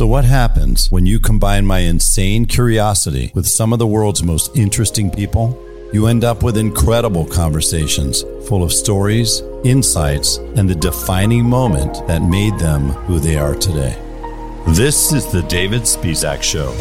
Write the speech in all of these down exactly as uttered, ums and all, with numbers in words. So what happens when you combine my insane curiosity with some of the world's most interesting people? You end up with incredible conversations full of stories, insights, and the defining moment that made them who they are today. This is The David Spisak Show.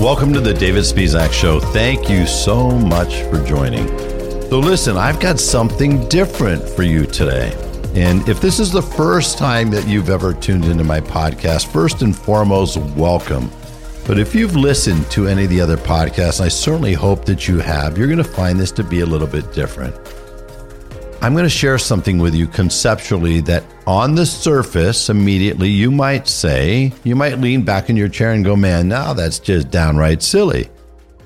Welcome to The David Spisak Show. Thank you so much for joining. So listen, I've got something different for you today. And if this is the first time that you've ever tuned into my podcast, first and foremost, welcome. But if you've listened to any of the other podcasts, I certainly hope that you have, you're going to find this to be a little bit different. I'm going to share something with you conceptually that on the surface, immediately you might say, you might lean back in your chair and go, man, now that's just downright silly.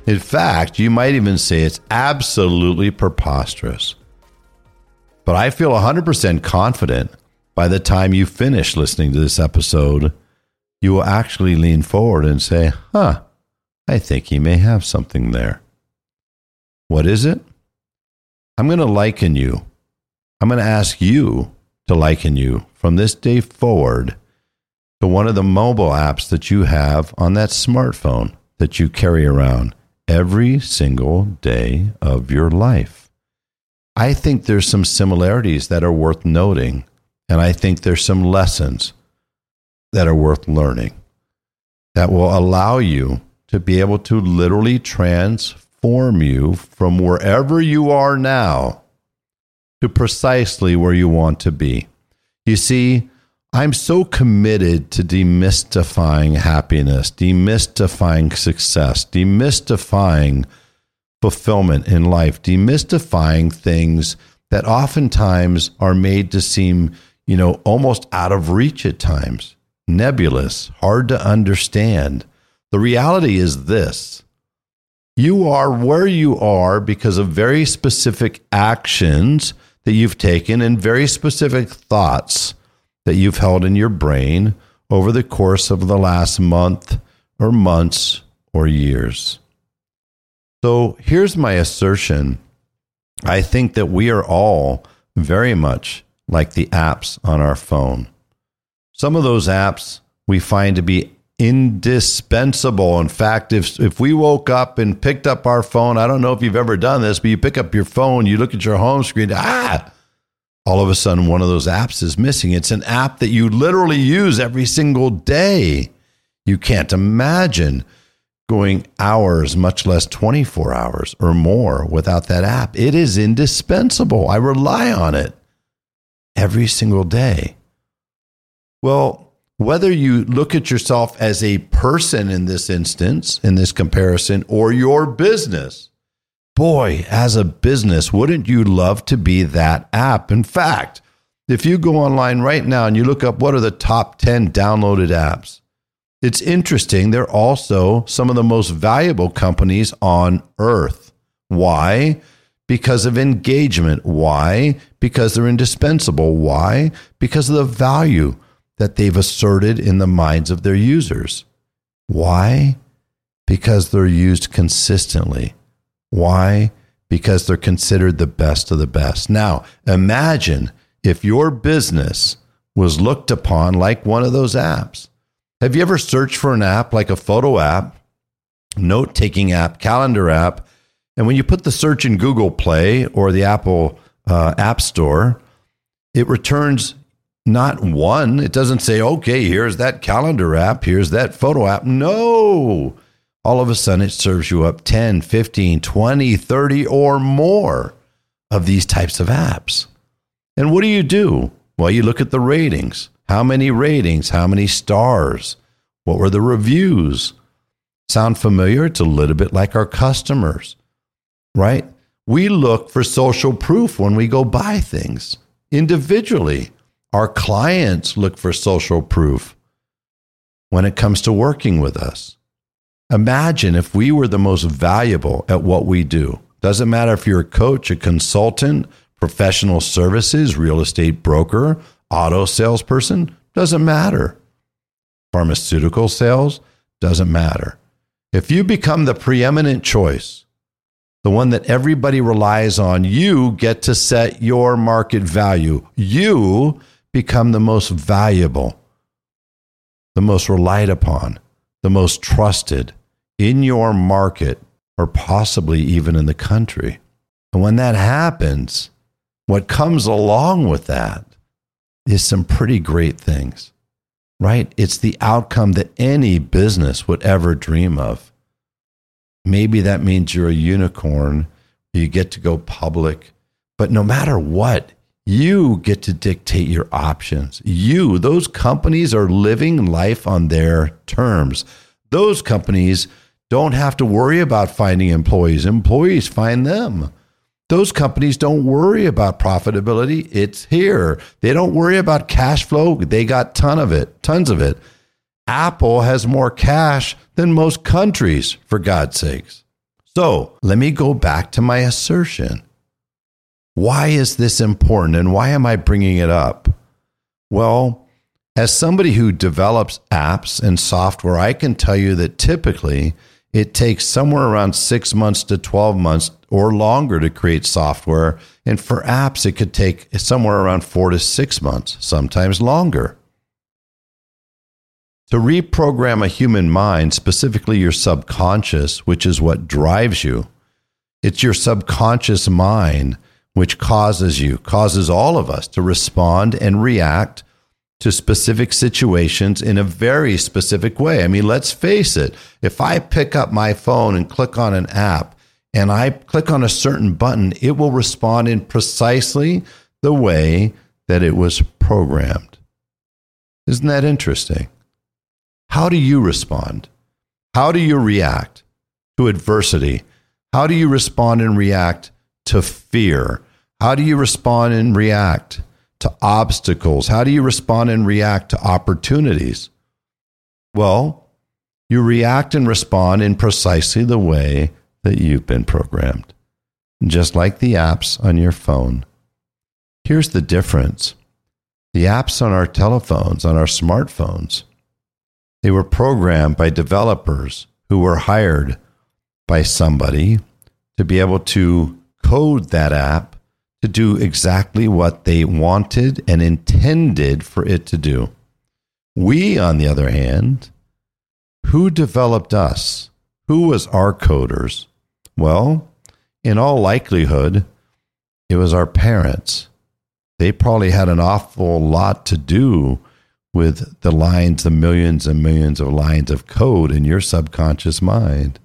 In fact, you might even say it's absolutely preposterous. But I feel one hundred percent confident by the time you finish listening to this episode, you will actually lean forward and say, huh, I think he may have something there. What is it? I'm going to liken you. I'm going to ask you to liken you from this day forward to one of the mobile apps that you have on that smartphone that you carry around every single day of your life. I think there's some similarities that are worth noting, and I think there's some lessons that are worth learning that will allow you to be able to literally transform you from wherever you are now to precisely where you want to be. You see, I'm so committed to demystifying happiness, demystifying success, demystifying fulfillment in life, demystifying things that oftentimes are made to seem, you know, almost out of reach at times, nebulous, hard to understand. The reality is this. You are where you are because of very specific actions that you've taken and very specific thoughts that you've held in your brain over the course of the last month or months or years. So here's my assertion. I think that we are all very much like the apps on our phone. Some of those apps we find to be indispensable. In fact, if if we woke up and picked up our phone, I don't know if you've ever done this, but you pick up your phone, you look at your home screen, ah, all of a sudden, one of those apps is missing. It's an app that you literally use every single day. You can't imagine going hours, much less twenty-four hours or more without that app. It is indispensable. I rely on it every single day. Well, whether you look at yourself as a person in this instance, in this comparison, or your business, boy, as a business, wouldn't you love to be that app? In fact, if you go online right now and you look up what are the top ten downloaded apps, it's interesting. They're also some of the most valuable companies on earth. Why? Because of engagement. Why? Because they're indispensable. Why? Because of the value that they've asserted in the minds of their users. Why? Because they're used consistently. Why? Because they're considered the best of the best. Now, imagine if your business was looked upon like one of those apps. Have you ever searched for an app like a photo app, note-taking app, calendar app, and when you put the search in Google Play or the Apple uh, App Store, it returns not one. It doesn't say, okay, here's that calendar app, here's that photo app. No! All of a sudden, it serves you up ten, fifteen, twenty, thirty or more of these types of apps. And what do you do? Well, you look at the ratings. How many ratings? How many stars? What were the reviews? Sound familiar? It's a little bit like our customers, right? We look for social proof when we go buy things. Individually, our clients look for social proof when it comes to working with us. Imagine if we were the most valuable at what we do. Doesn't matter if you're a coach, a consultant, professional services, real estate broker, auto salesperson, doesn't matter. Pharmaceutical sales, doesn't matter. If you become the preeminent choice, the one that everybody relies on, you get to set your market value. You become the most valuable, the most relied upon, the most trusted in your market, or possibly even in the country. And when that happens, what comes along with that is some pretty great things, right? It's the outcome that any business would ever dream of. Maybe that means you're a unicorn, you get to go public, but no matter what, you get to dictate your options. You, those companies are living life on their terms. Those companies don't have to worry about finding employees. Employees find them. Those companies don't worry about profitability. It's here. They don't worry about cash flow. They got ton of it, tons of it. Apple has more cash than most countries, for God's sakes. So let me go back to my assertion. Why is this important and why am I bringing it up? Well, as somebody who develops apps and software, I can tell you that typically it takes somewhere around six months to twelve months or longer to create software. And for apps, it could take somewhere around four to six months, sometimes longer. To reprogram a human mind, specifically your subconscious, which is what drives you, it's your subconscious mind which causes you, causes all of us to respond and react to specific situations in a very specific way. I mean, let's face it. If I pick up my phone and click on an app and I click on a certain button, it will respond in precisely the way that it was programmed. Isn't that interesting? How do you respond? How do you react to adversity? How do you respond and react to fear? How do you respond and react to obstacles? How do you respond and react to opportunities? Well, you react and respond in precisely the way that you've been programmed, just like the apps on your phone. Here's the difference. The apps on our telephones, on our smartphones, they were programmed by developers who were hired by somebody to be able to code that app to do exactly what they wanted and intended for it to do. We, on the other hand, who developed us? Who was our coders? Well, in all likelihood, it was our parents. They probably had an awful lot to do with the lines, the millions and millions of lines of code in your subconscious mind.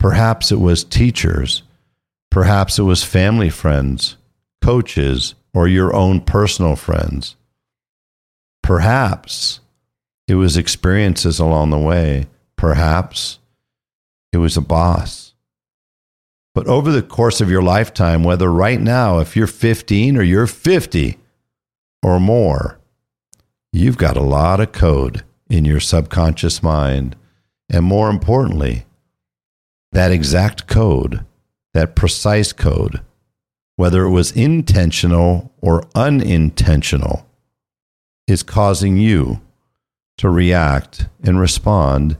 Perhaps it was teachers. Perhaps it was family friends, coaches, or your own personal friends. Perhaps it was experiences along the way. Perhaps it was a boss. But over the course of your lifetime, whether right now, if you're fifteen or you're fifty or more, you've got a lot of code in your subconscious mind. And more importantly, that exact code, that precise code, whether it was intentional or unintentional, is causing you to react and respond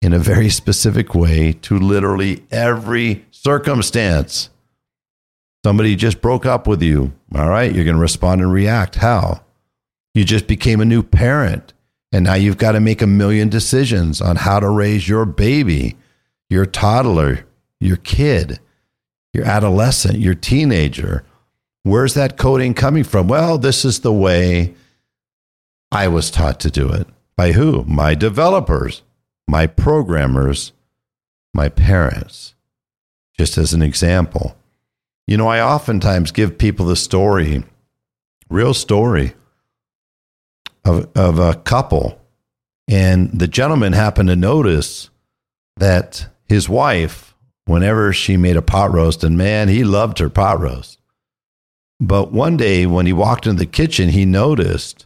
in a very specific way to literally every circumstance. Somebody just broke up with you. All right, you're going to respond and react. How? You just became a new parent, and now you've got to make a million decisions on how to raise your baby, your toddler, your kid, your adolescent, your teenager. Where's that coding coming from? Well, this is the way I was taught to do it. By who? My developers, my programmers, my parents. Just as an example. You know, I oftentimes give people the story, real story, of, of a couple. And the gentleman happened to notice that his wife, whenever she made a pot roast, and man, he loved her pot roast. But one day when he walked into the kitchen, he noticed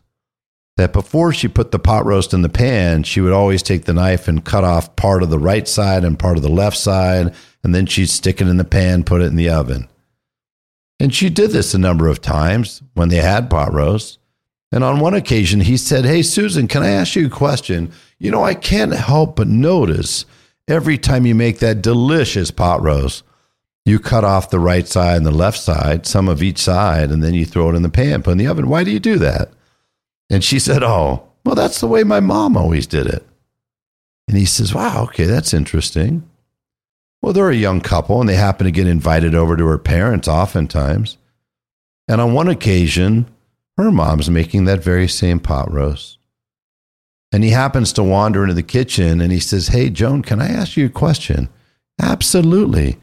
that before she put the pot roast in the pan, she would always take the knife and cut off part of the right side and part of the left side, and then she'd stick it in the pan, put it in the oven. And she did this a number of times when they had pot roast. And on one occasion, he said, "Hey, Susan, can I ask you a question? You know, I can't help but notice every time you make that delicious pot roast, you cut off the right side and the left side, some of each side, and then you throw it in the pan, put it in the oven. Why do you do that? And she said, oh, well, that's the way my mom always did it. And he says, wow, okay, that's interesting. Well, they're a young couple, and they happen to get invited over to her parents oftentimes. And on one occasion, her mom's making that very same pot roast. And he happens to wander into the kitchen, and he says, hey, Joan, can I ask you a question? Absolutely.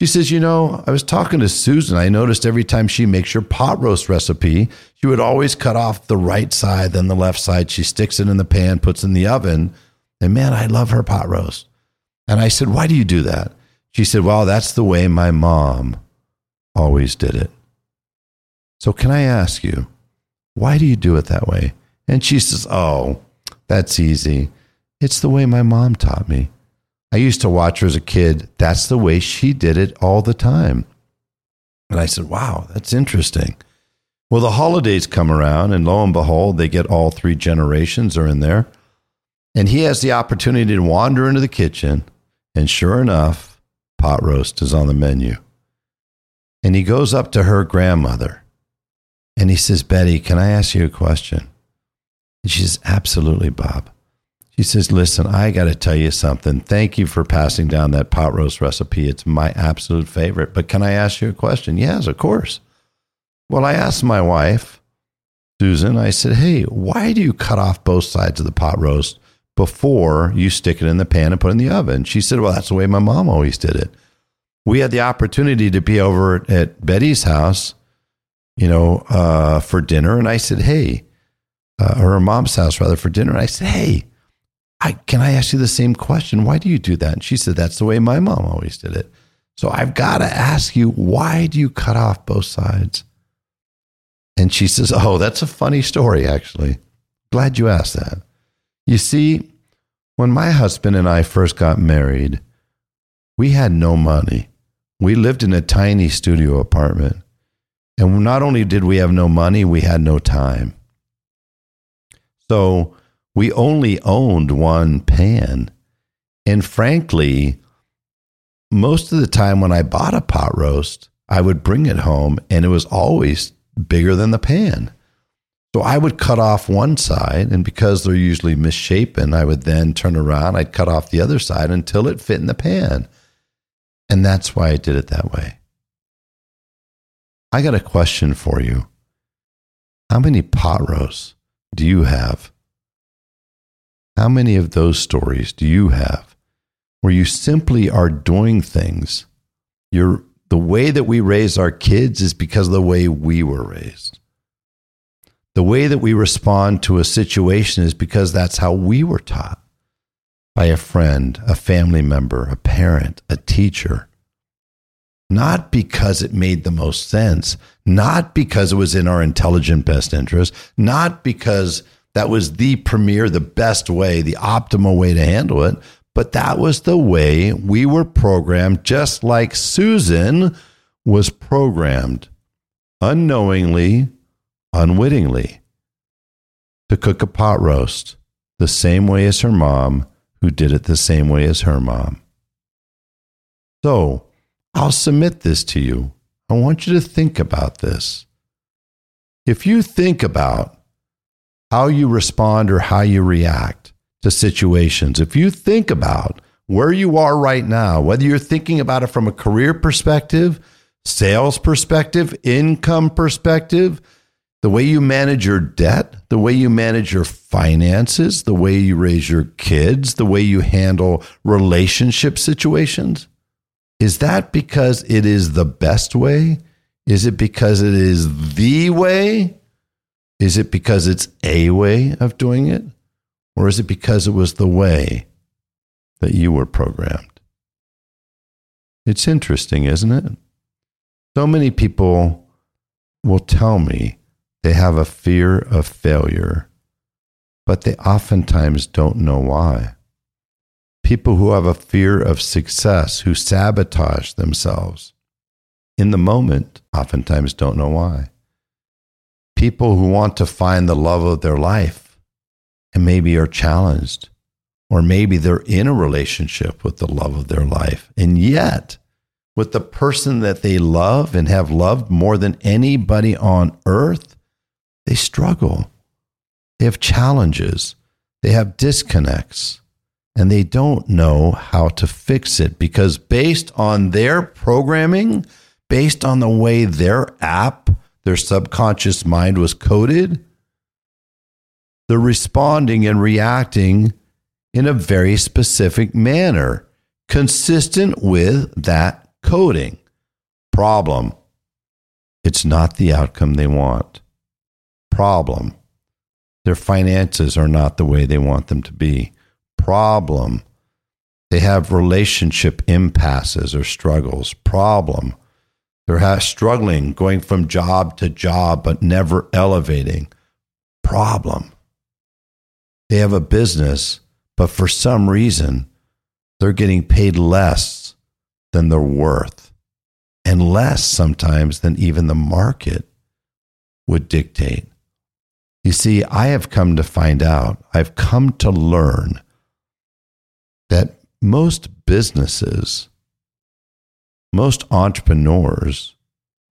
She says, you know, I was talking to Susan. I noticed every time she makes your pot roast recipe, she would always cut off the right side, then the left side. She sticks it in the pan, puts it in the oven. And man, I love her pot roast. And I said, why do you do that? She said, well, that's the way my mom always did it. So can I ask you, why do you do it that way? And she says, oh, that's easy. It's the way my mom taught me. I used to watch her as a kid. That's the way she did it all the time. And I said, wow, that's interesting. Well, the holidays come around, and lo and behold, they get all three generations are in there. And he has the opportunity to wander into the kitchen. And sure enough, pot roast is on the menu. And he goes up to her grandmother. And he says, Betty, can I ask you a question? And she says, absolutely, Bob. She says, listen, I got to tell you something. Thank you for passing down that pot roast recipe. It's my absolute favorite. But can I ask you a question? Yes, of course. Well, I asked my wife, Susan, I said, hey, why do you cut off both sides of the pot roast before you stick it in the pan and put it in the oven? She said, well, that's the way my mom always did it. We had the opportunity to be over at Betty's house, you know, uh, for dinner. And I said, hey, uh, or her mom's house rather for dinner. And I said, hey, I, can I ask you the same question? Why do you do that? And she said, that's the way my mom always did it. So I've got to ask you, why do you cut off both sides? And she says, oh, that's a funny story, actually. Glad you asked that. You see, when my husband and I first got married, we had no money. We lived in a tiny studio apartment. And not only did we have no money, we had no time. So we only owned one pan. And frankly, most of the time when I bought a pot roast, I would bring it home and it was always bigger than the pan. So I would cut off one side, and because they're usually misshapen, I would then turn around, I'd cut off the other side until it fit in the pan. And that's why I did it that way. I got a question for you. How many pot roasts do you have? How many of those stories do you have where you simply are doing things? You're, the way that we raise our kids is because of the way we were raised. The way that we respond to a situation is because that's how we were taught by a friend, a family member, a parent, a teacher. Not because it made the most sense, not because it was in our intelligent best interest, not because that was the premier, the best way, the optimal way to handle it, but that was the way we were programmed, just like Susan was programmed unknowingly, unwittingly, to cook a pot roast the same way as her mom, who did it the same way as her mom. So, I'll submit this to you. I want you to think about this. If you think about how you respond or how you react to situations, if you think about where you are right now, whether you're thinking about it from a career perspective, sales perspective, income perspective, the way you manage your debt, the way you manage your finances, the way you raise your kids, the way you handle relationship situations, is that because it is the best way? Is it because it is the way? Is it because it's a way of doing it? Or is it because it was the way that you were programmed? It's interesting, isn't it? So many people will tell me they have a fear of failure, but they oftentimes don't know why. People who have a fear of success, who sabotage themselves in the moment, oftentimes don't know why. People who want to find the love of their life and maybe are challenged Or maybe they're in a relationship with the love of their life. And yet, with the person that they love and have loved more than anybody on earth, they struggle. They have challenges. They have disconnects. And they don't know how to fix it because based on their programming, based on the way their app, their subconscious mind was coded, they're responding and reacting in a very specific manner, consistent with that coding. Problem. It's not the outcome they want. Problem. Their finances are not the way they want them to be. Problem. They have relationship impasses or struggles. Problem. They're struggling, going from job to job, but never elevating. Problem. They have a business, but for some reason, they're getting paid less than they're worth, and less sometimes than even the market would dictate. You see, I have come to find out, I've come to learn that most businesses, most entrepreneurs,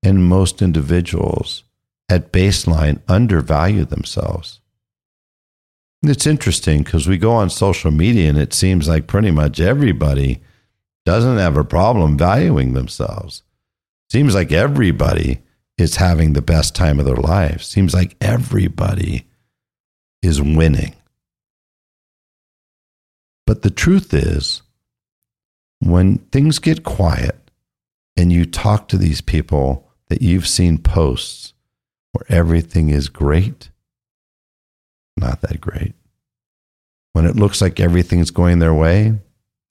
and most individuals at baseline undervalue themselves. And it's interesting because we go on social media and it seems like pretty much everybody doesn't have a problem valuing themselves. Seems like everybody is having the best time of their life. Seems like everybody is winning. But the truth is, when things get quiet and you talk to these people that you've seen posts where everything is great, not that great. When it looks like everything's going their way,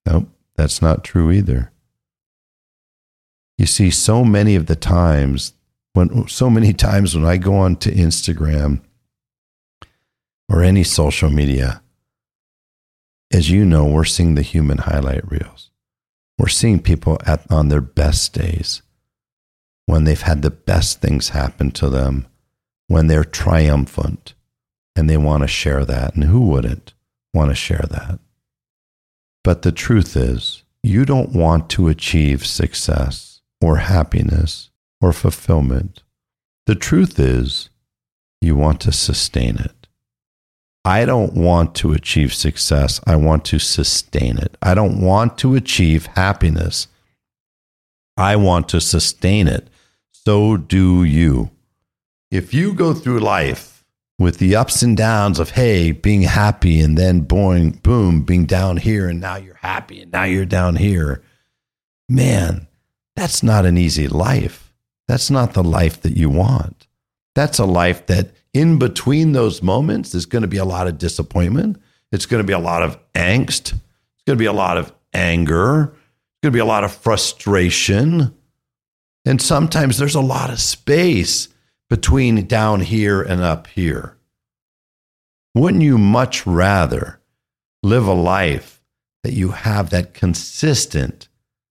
nope, that's not true either. You see, so many of the times, when so many times when I go on to Instagram or any social media, as you know, we're seeing the human highlight reels. We're seeing people at, on their best days, when they've had the best things happen to them, when they're triumphant. And they want to share that. And who wouldn't want to share that? But the truth is, you don't want to achieve success or happiness or fulfillment. The truth is, you want to sustain it. I don't want to achieve success. I want to sustain it. I don't want to achieve happiness. I want to sustain it. So do you. If you go through life with the ups and downs of, hey, being happy and then boing, boom, being down here and now you're happy and now you're down here. Man, that's not an easy life. That's not the life that you want. That's a life that in between those moments, there's going to be a lot of disappointment. It's going to be a lot of angst. It's going to be a lot of anger. It's going to be a lot of frustration. And sometimes there's a lot of space between down here and up here. Wouldn't you much rather live a life that you have that consistent,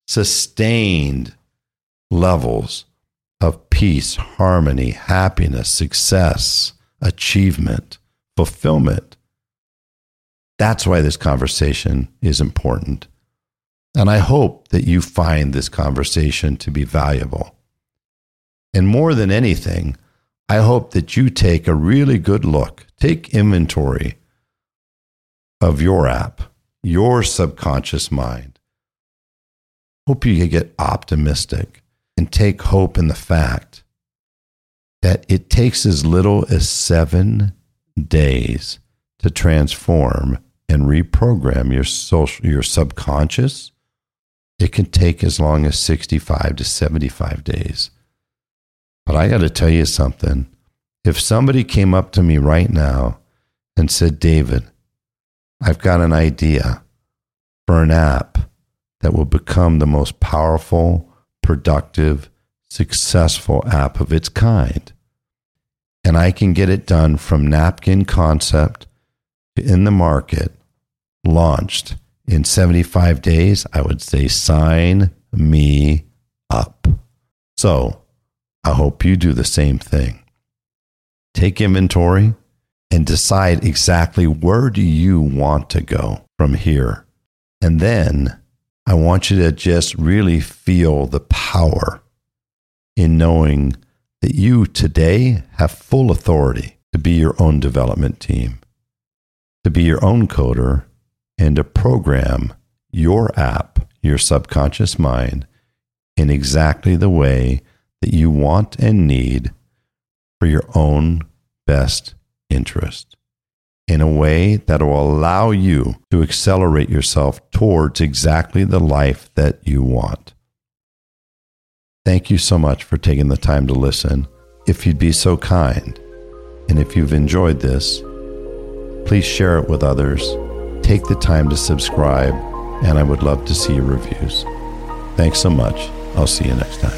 sustained levels of peace, harmony, happiness, success, achievement, fulfillment? That's why this conversation is important. And I hope that you find this conversation to be valuable. And more than anything, I hope that you take a really good look, take inventory of your app, your subconscious mind. Hope you get optimistic and take hope in the fact that it takes as little as seven days to transform and reprogram your social, your subconscious. It can take as long as sixty-five to seventy-five days. But I got to tell you something. If somebody came up to me right now and said, David, I've got an idea for an app that will become the most powerful, productive, successful app of its kind, and I can get it done from napkin concept to in the market, launched in seventy-five days, I would say sign me up. So, I hope you do the same thing. Take inventory and decide exactly where do you want to go. from here. And then I want you to just really feel the power in knowing that you today have full authority to be your own development team, to be your own coder, and to program your app, your subconscious mind, in exactly the way that you want and need for your own best interest, in a way that will allow you to accelerate yourself towards exactly the life that you want. Thank you so much for taking the time to listen. If you'd be so kind, and if you've enjoyed this, please share it with others. Take the time to subscribe, and I would love to see your reviews. Thanks so much. I'll see you next time.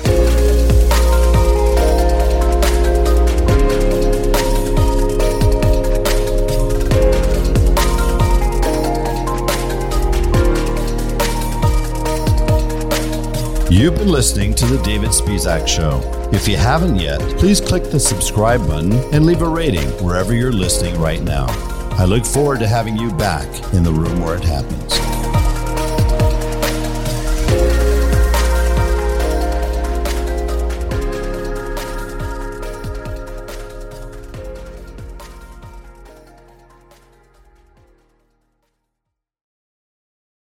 You've been listening to The David Spisak Show. If you haven't yet, please click the subscribe button and leave a rating wherever you're listening right now. I look forward to having you back in the room where it happens.